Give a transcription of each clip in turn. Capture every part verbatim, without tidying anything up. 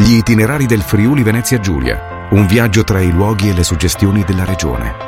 Gli itinerari del Friuli Venezia Giulia, un viaggio tra i luoghi e le suggestioni della regione.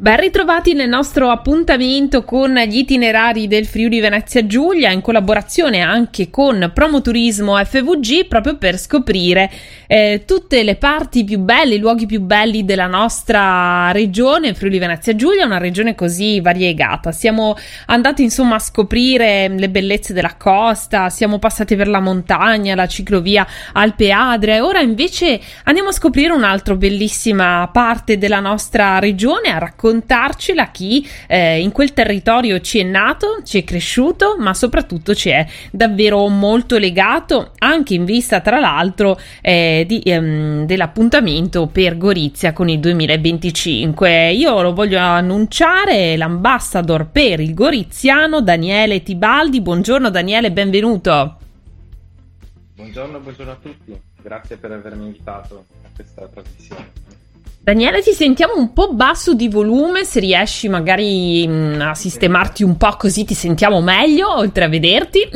Ben ritrovati nel nostro appuntamento con gli itinerari del Friuli Venezia Giulia, in collaborazione anche con Promoturismo F V G, proprio per scoprire eh, tutte le parti più belle, i luoghi più belli della nostra regione. Friuli Venezia Giulia è una regione così variegata. Siamo andati insomma a scoprire le bellezze della costa, siamo passati per la montagna, la ciclovia Alpe Adria, e ora invece andiamo a scoprire un'altra bellissima parte della nostra regione, a raccontare contarcela chi eh, in quel territorio ci è nato, ci è cresciuto, ma soprattutto ci è davvero molto legato, anche in vista tra l'altro eh, di, ehm, dell'appuntamento per Gorizia con il duemilaventicinque. Io lo voglio annunciare, l'ambassador per il goriziano Daniele Tibaldi. Buongiorno Daniele, benvenuto. Buongiorno, buongiorno a tutti, grazie per avermi invitato a questa trasmissione. Daniele, ti sentiamo un po' basso di volume, se riesci magari a sistemarti un po', così ti sentiamo meglio, oltre a vederti.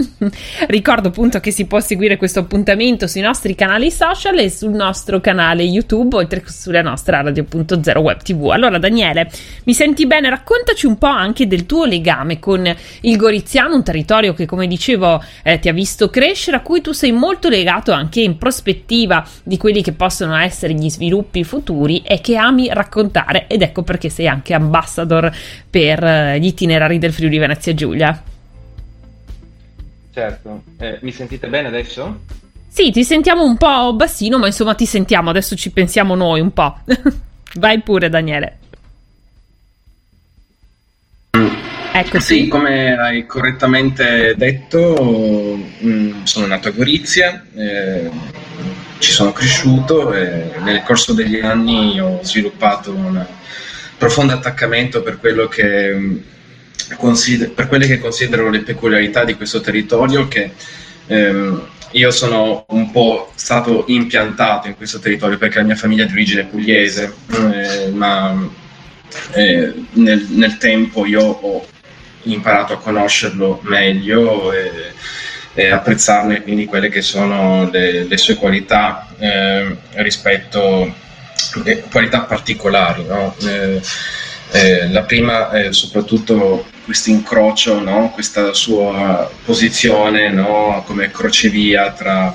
Ricordo appunto che si può seguire questo appuntamento sui nostri canali social e sul nostro canale YouTube, oltre che sulla nostra Radio punto zero Web tivù. Allora Daniele, mi senti bene? Raccontaci un po' anche del tuo legame con il Goriziano, un territorio che, come dicevo, eh, ti ha visto crescere, a cui tu sei molto legato anche in prospettiva di quelli che possono essere gli sviluppi futuri e che ami raccontare, ed ecco perché sei anche ambassador per gli itinerari del Friuli Venezia Giulia. Certo, eh, mi sentite bene adesso? Sì, ti sentiamo un po' bassino, ma insomma ti sentiamo, adesso ci pensiamo noi un po'. Vai pure Daniele. Ecco, sì, come hai correttamente detto, sono nato a Gorizia, eh, ci sono cresciuto e nel corso degli anni ho sviluppato un profondo attaccamento per, quello che consider- per quelle che considero le peculiarità di questo territorio, che ehm, io sono un po' stato impiantato in questo territorio perché la mia famiglia è di origine pugliese, eh, ma eh, nel, nel tempo io ho imparato a conoscerlo meglio e, e apprezzarne quindi quelle che sono le, le sue qualità, eh, rispetto alle qualità particolari, no? Eh, eh, la prima è soprattutto questo incrocio, no? Questa sua posizione, no? Come crocevia tra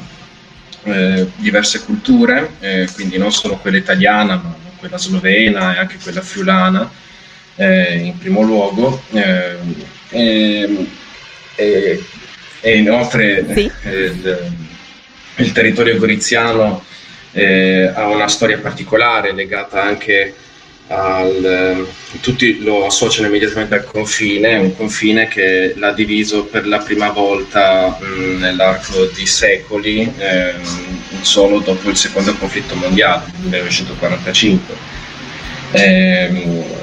eh, diverse culture, eh, quindi non solo quella italiana ma quella slovena e anche quella friulana, eh, in primo luogo, eh, eh, eh, e inoltre sì. eh, il, il territorio goriziano eh, ha una storia particolare legata anche al... tutti lo associano immediatamente al confine, un confine che l'ha diviso per la prima volta mh, nell'arco di secoli, eh, solo dopo il secondo conflitto mondiale, nel millenovecentoquarantacinque. Eh,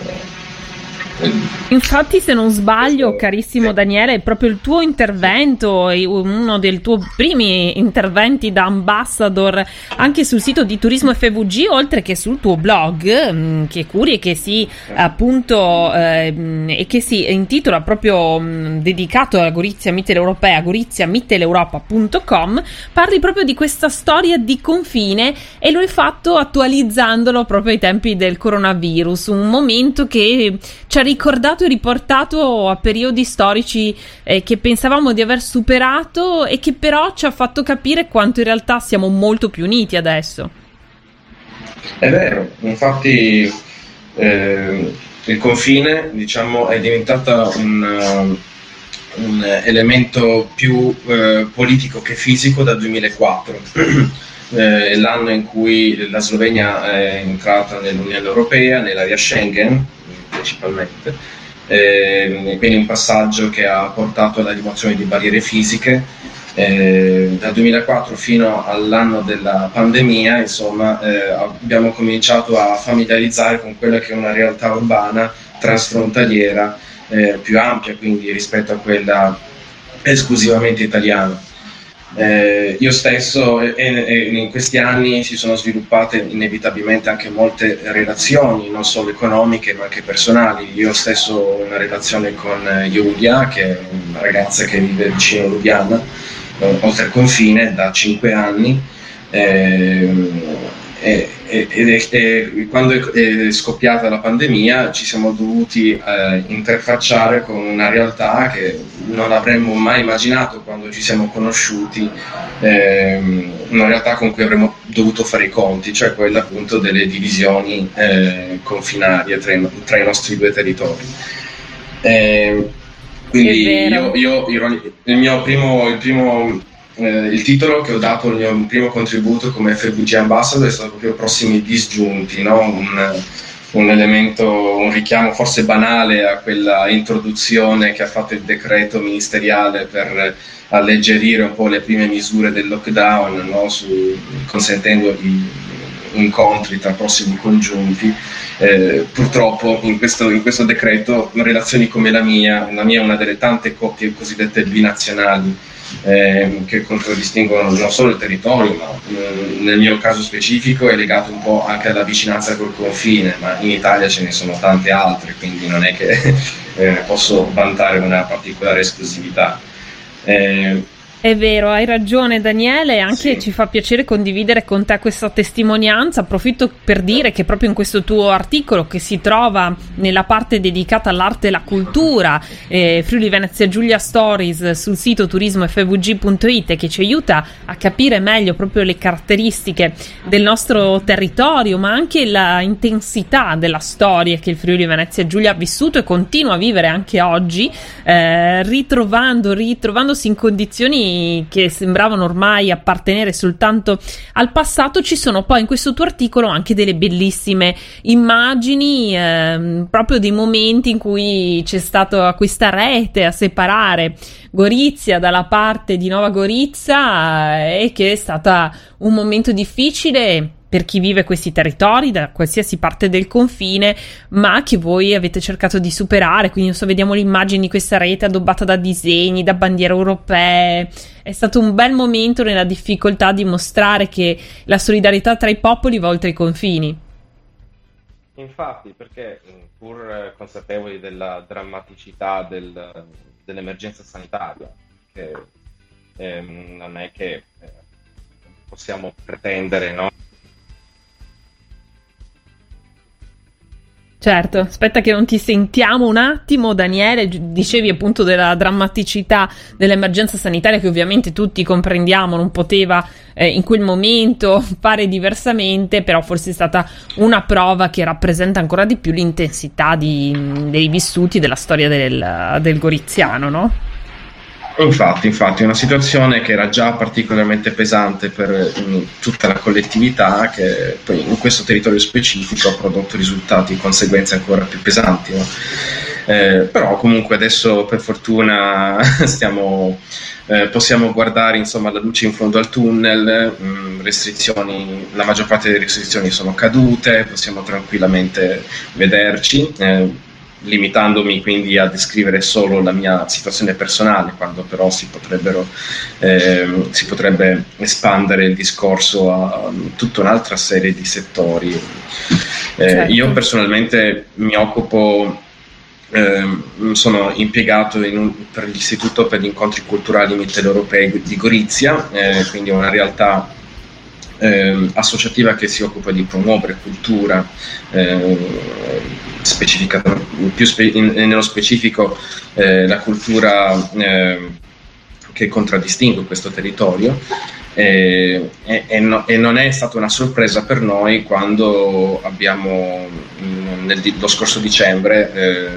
Infatti, se non sbaglio, carissimo Daniele, è proprio il tuo intervento, uno dei tuoi primi interventi da ambassador anche sul sito di Turismo F V G, oltre che sul tuo blog che curi e che si appunto eh, e che si intitola proprio dedicato alla Gorizia mitteleuropea, gorizia mitteleuropa punto com. Parli proprio di questa storia di confine e lo hai fatto attualizzandolo proprio ai tempi del coronavirus, un momento che ci ha ricordato e riportato a periodi storici eh, che pensavamo di aver superato e che però ci ha fatto capire quanto in realtà siamo molto più uniti adesso. È vero, infatti eh, il confine, diciamo, è diventato un, un elemento più eh, politico che fisico dal duemilaquattro, eh, l'anno in cui la Slovenia è entrata nell'Unione Europea, nell'area Schengen principalmente, eh, quindi un passaggio che ha portato alla rimozione di barriere fisiche. Eh, dal duemilaquattro fino all'anno della pandemia, insomma, eh, abbiamo cominciato a familiarizzare con quella che è una realtà urbana transfrontaliera eh, più ampia, quindi rispetto a quella esclusivamente italiana. Eh, io stesso eh, eh, in questi anni si sono sviluppate inevitabilmente anche molte relazioni, non solo economiche ma anche personali. Io stesso ho una relazione con Julia, che è una ragazza che vive vicino a Lubiana, oltre il confine da cinque anni, eh, E, e, e, e quando è scoppiata la pandemia ci siamo dovuti eh, interfacciare con una realtà che non avremmo mai immaginato quando ci siamo conosciuti, eh, una realtà con cui avremmo dovuto fare i conti, cioè quella appunto delle divisioni eh, confinarie tra i, tra i nostri due territori. Eh, quindi io, io il mio primo... Il primo Eh, il titolo che ho dato, il mio primo contributo come F V G Ambassador, è stato proprio Prossimi Disgiunti, no? un, un elemento, un richiamo forse banale a quella introduzione che ha fatto il decreto ministeriale per alleggerire un po' le prime misure del lockdown, no? Su, consentendo di incontri tra prossimi congiunti. Eh, purtroppo in questo, in questo decreto relazioni come la mia, la mia è una delle tante coppie cosiddette binazionali, eh, che contraddistinguono non solo il territorio, ma eh, nel mio caso specifico è legato un po' anche alla vicinanza col confine, ma in Italia ce ne sono tante altre, quindi non è che eh, posso vantare una particolare esclusività. Eh, È vero, hai ragione Daniele, anche sì. Ci fa piacere condividere con te questa testimonianza. Approfitto per dire che proprio in questo tuo articolo, che si trova nella parte dedicata all'arte e alla cultura, eh, Friuli Venezia Giulia Stories sul sito turismo f v g punto i t, e che ci aiuta a capire meglio proprio le caratteristiche del nostro territorio, ma anche la intensità della storia che il Friuli Venezia Giulia ha vissuto e continua a vivere anche oggi, eh, ritrovando, ritrovandosi in condizioni che sembravano ormai appartenere soltanto al passato. Ci sono poi in questo tuo articolo anche delle bellissime immagini, eh, proprio dei momenti in cui c'è stata questa rete a separare Gorizia dalla parte di Nova Gorizia, e eh, che è stata un momento difficile per chi vive questi territori da qualsiasi parte del confine, ma che voi avete cercato di superare. Quindi non so, vediamo l'immagine di questa rete addobbata da disegni, da bandiere europee. È stato un bel momento nella difficoltà di mostrare che la solidarietà tra i popoli va oltre i confini. Infatti, perché pur consapevoli della drammaticità del, dell'emergenza sanitaria, che eh, non è che eh, possiamo pretendere, no? Certo, aspetta che non ti sentiamo un attimo Daniele, dicevi appunto della drammaticità dell'emergenza sanitaria, che ovviamente tutti comprendiamo, non poteva eh, in quel momento fare diversamente, però forse è stata una prova che rappresenta ancora di più l'intensità di, dei vissuti della storia del, del goriziano, no? Infatti, infatti, una situazione che era già particolarmente pesante per tutta la collettività, che poi in questo territorio specifico ha prodotto risultati e conseguenze ancora più pesanti, no? Eh, però comunque adesso per fortuna stiamo, eh, possiamo guardare insomma la luce in fondo al tunnel, mh, restrizioni, la maggior parte delle restrizioni sono cadute, possiamo tranquillamente vederci, eh, limitandomi quindi a descrivere solo la mia situazione personale, quando però si potrebbero eh, si potrebbe espandere il discorso a tutta un'altra serie di settori. Eh, certo. Io personalmente mi occupo, eh, sono impiegato in un, per l'Istituto per gli Incontri Culturali Mitteleuropei di Gorizia, eh, quindi una realtà Eh, associativa che si occupa di promuovere cultura, eh, specifica, più spe- in, nello specifico eh, la cultura eh, che contraddistingue questo territorio, eh, e, e, no, e non è stata una sorpresa per noi quando abbiamo mh, nel, lo scorso dicembre eh,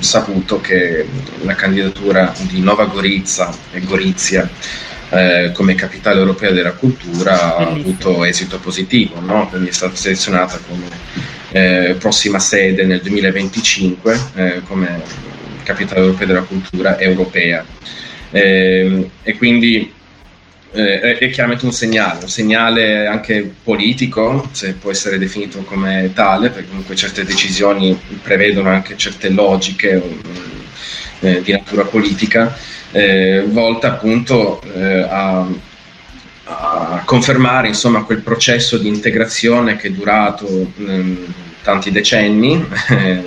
saputo che la candidatura di Nova Gorizia e Gorizia Eh, come capitale europea della cultura ha avuto esito positivo, no? Quindi è stata selezionata come eh, prossima sede nel duemilaventicinque eh, come capitale europea della cultura europea, eh, e quindi eh, è, è chiaramente un segnale, un segnale anche politico, se può essere definito come tale, perché comunque certe decisioni prevedono anche certe logiche um, eh, di natura politica, Eh, volta appunto eh, a, a confermare insomma quel processo di integrazione che è durato mh, tanti decenni, eh,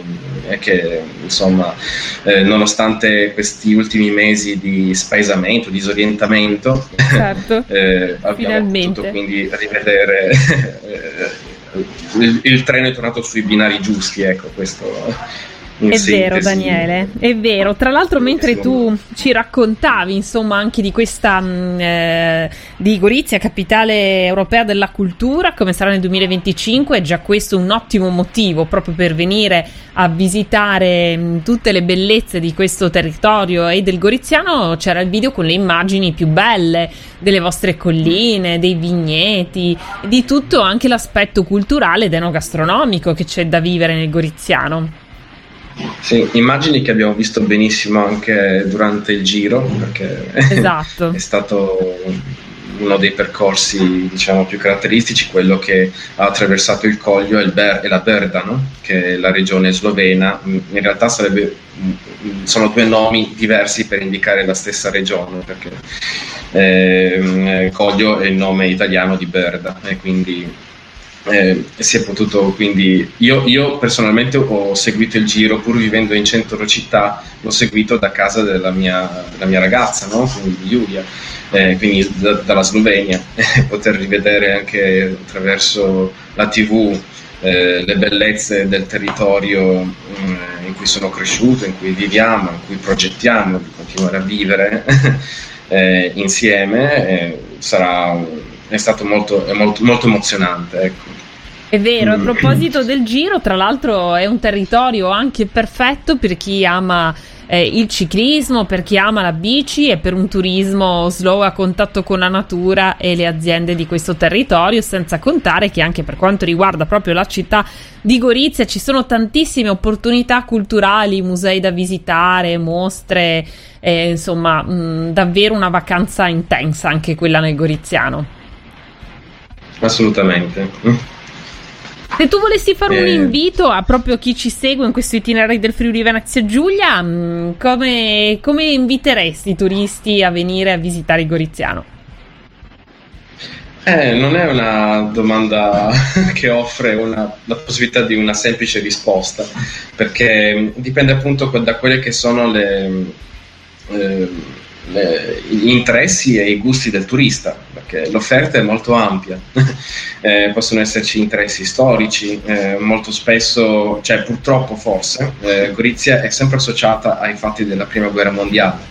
e che insomma eh, nonostante questi ultimi mesi di spaesamento, disorientamento, certo. eh, abbiamo Finalmente. potuto quindi rivedere il, il treno è tornato sui binari giusti, ecco, questo. È vero, Daniele, è vero. Tra l'altro, mentre tu ci raccontavi, insomma, anche di questa eh, di Gorizia, capitale europea della cultura, come sarà nel duemilaventicinque, è già questo un ottimo motivo proprio per venire a visitare mh, tutte le bellezze di questo territorio e del goriziano. C'era il video con le immagini più belle delle vostre colline, dei vigneti, di tutto anche l'aspetto culturale ed enogastronomico che c'è da vivere nel goriziano. Sì, immagini che abbiamo visto benissimo anche durante il giro, perché esatto. è stato uno dei percorsi, diciamo, più caratteristici, quello che ha attraversato il Coglio e, il Ber- e la Berda, no? Che è la regione slovena. In realtà sarebbe, sono due nomi diversi per indicare la stessa regione, perché eh, Coglio è il nome italiano di Berda, e quindi... Eh, si è potuto quindi io, io personalmente ho seguito il giro, pur vivendo in centro città, l'ho seguito da casa della mia, della mia ragazza, no? Quindi Julia, eh, quindi da, dalla Slovenia, eh, poter rivedere anche attraverso la tivù eh, le bellezze del territorio mh, in cui sono cresciuto, in cui viviamo, in cui progettiamo di continuare a vivere eh, insieme, eh, sarà un È stato molto, è molto, molto emozionante, ecco. È vero, a proposito del giro, tra l'altro è un territorio anche perfetto per chi ama eh, il ciclismo, per chi ama la bici e per un turismo slow a contatto con la natura e le aziende di questo territorio, senza contare che anche per quanto riguarda proprio la città di Gorizia ci sono tantissime opportunità culturali, musei da visitare, mostre, eh, insomma mh, davvero una vacanza intensa anche quella nel goriziano. Assolutamente. Se tu volessi fare eh. un invito a proprio chi ci segue in questo itinerario del Friuli Venezia Giulia, come, come inviteresti i turisti a venire a visitare il goriziano? Eh, non è una domanda che offre una, la possibilità di una semplice risposta, perché dipende appunto da quelle che sono le... le gli interessi e i gusti del turista, perché l'offerta è molto ampia, eh, possono esserci interessi storici, eh, molto spesso, cioè purtroppo forse, eh, Gorizia è sempre associata ai fatti della prima guerra mondiale,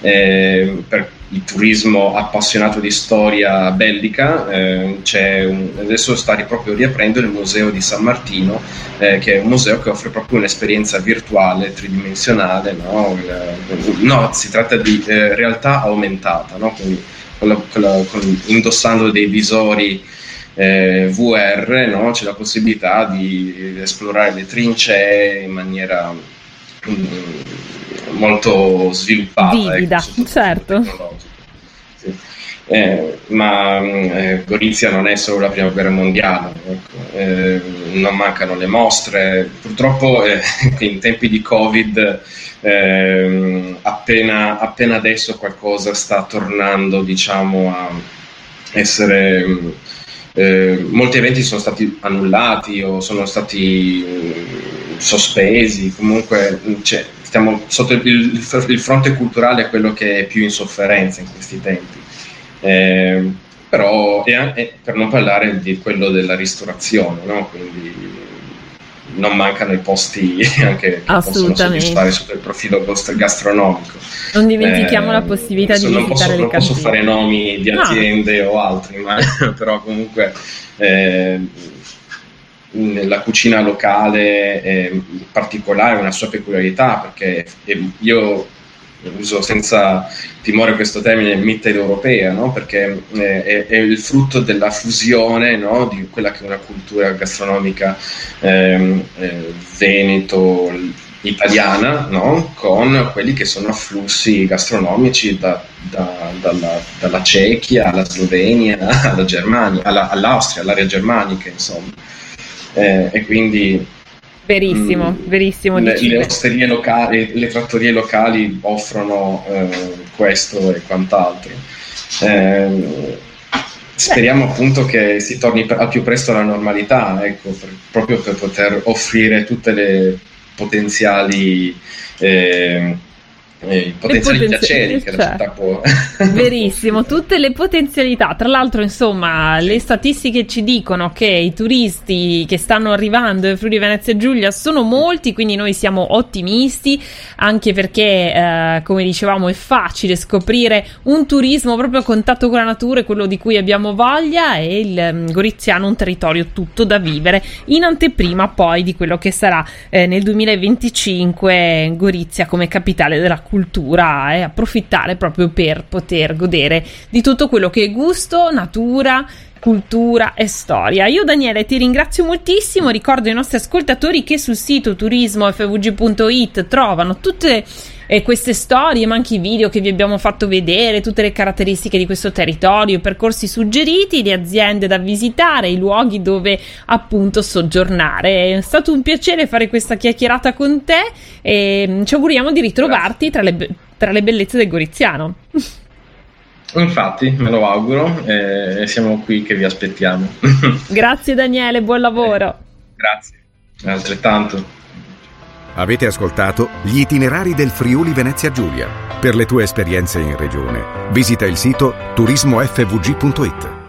eh, per il turismo appassionato di storia bellica, eh, c'è un, adesso sta proprio riaprendo il Museo di San Martino, eh, che è un museo che offre proprio un'esperienza virtuale, tridimensionale, no? No, si tratta di eh, realtà aumentata, no? Quindi, con la, con la, con, indossando dei visori eh, V R, no? C'è la possibilità di esplorare le trincee in maniera... Mm, molto sviluppata, vivida, ecco, certo, sì. eh, ma eh, Gorizia non è solo la prima guerra mondiale, ecco. eh, non mancano le mostre, purtroppo eh, in tempi di Covid eh, appena, appena adesso qualcosa sta tornando, diciamo, a essere eh, molti eventi sono stati annullati o sono stati eh, sospesi, comunque c'è stiamo sotto il, il, il fronte culturale è quello che è più in sofferenza in questi tempi, eh, però e anche, per non parlare di quello della ristorazione, no? Quindi non mancano i posti anche che possono soddisfare sotto il profilo gastronomico. Non dimentichiamo eh, la possibilità di visitare posso, le cantine. Non posso fare nomi di aziende no. o altri, ma però comunque... Eh, la cucina locale è particolare, ha una sua peculiarità, perché io uso senza timore questo termine mitteleuropea, no? Perché è, è il frutto della fusione, no? Di quella che è una cultura gastronomica eh, eh, veneto italiana, no? Con quelli che sono afflussi gastronomici da, da, dalla, dalla Cechia alla Slovenia, alla Germania, alla, all'Austria, all'area germanica, insomma. Eh, e quindi verissimo, mh, verissimo le, le osterie locali, le trattorie locali offrono eh, questo e quant'altro. Eh, speriamo Beh. appunto che si torni al più presto alla normalità, ecco, per, proprio per poter offrire tutte le potenziali eh, Eh, potenziali potenziali piaceri, cioè, che la città può. Verissimo, tutte le potenzialità. Tra l'altro, insomma, le statistiche ci dicono che i turisti che stanno arrivando in Friuli Venezia Giulia sono molti, quindi noi siamo ottimisti, anche perché eh, come dicevamo è facile scoprire un turismo proprio a contatto con la natura, è quello di cui abbiamo voglia, e il Goriziano un territorio tutto da vivere, in anteprima poi di quello che sarà eh, nel duemilaventicinque Gorizia come capitale della cultura cultura e eh, approfittare proprio per poter godere di tutto quello che è gusto, natura, cultura e storia. Io, Daniele, ti ringrazio moltissimo, ricordo ai nostri ascoltatori che sul sito turismo f v g punto i t trovano tutte eh, queste storie, ma anche i video che vi abbiamo fatto vedere, tutte le caratteristiche di questo territorio, i percorsi suggeriti, le aziende da visitare, i luoghi dove appunto soggiornare. È stato un piacere fare questa chiacchierata con te e ci auguriamo di ritrovarti tra le, be- tra le bellezze del Goriziano. Infatti, me lo auguro, e eh, siamo qui che vi aspettiamo. Grazie Daniele, buon lavoro. Eh, grazie, altrettanto. Avete ascoltato gli itinerari del Friuli Venezia Giulia. Per le tue esperienze in regione, visita il sito turismo f v g punto i t.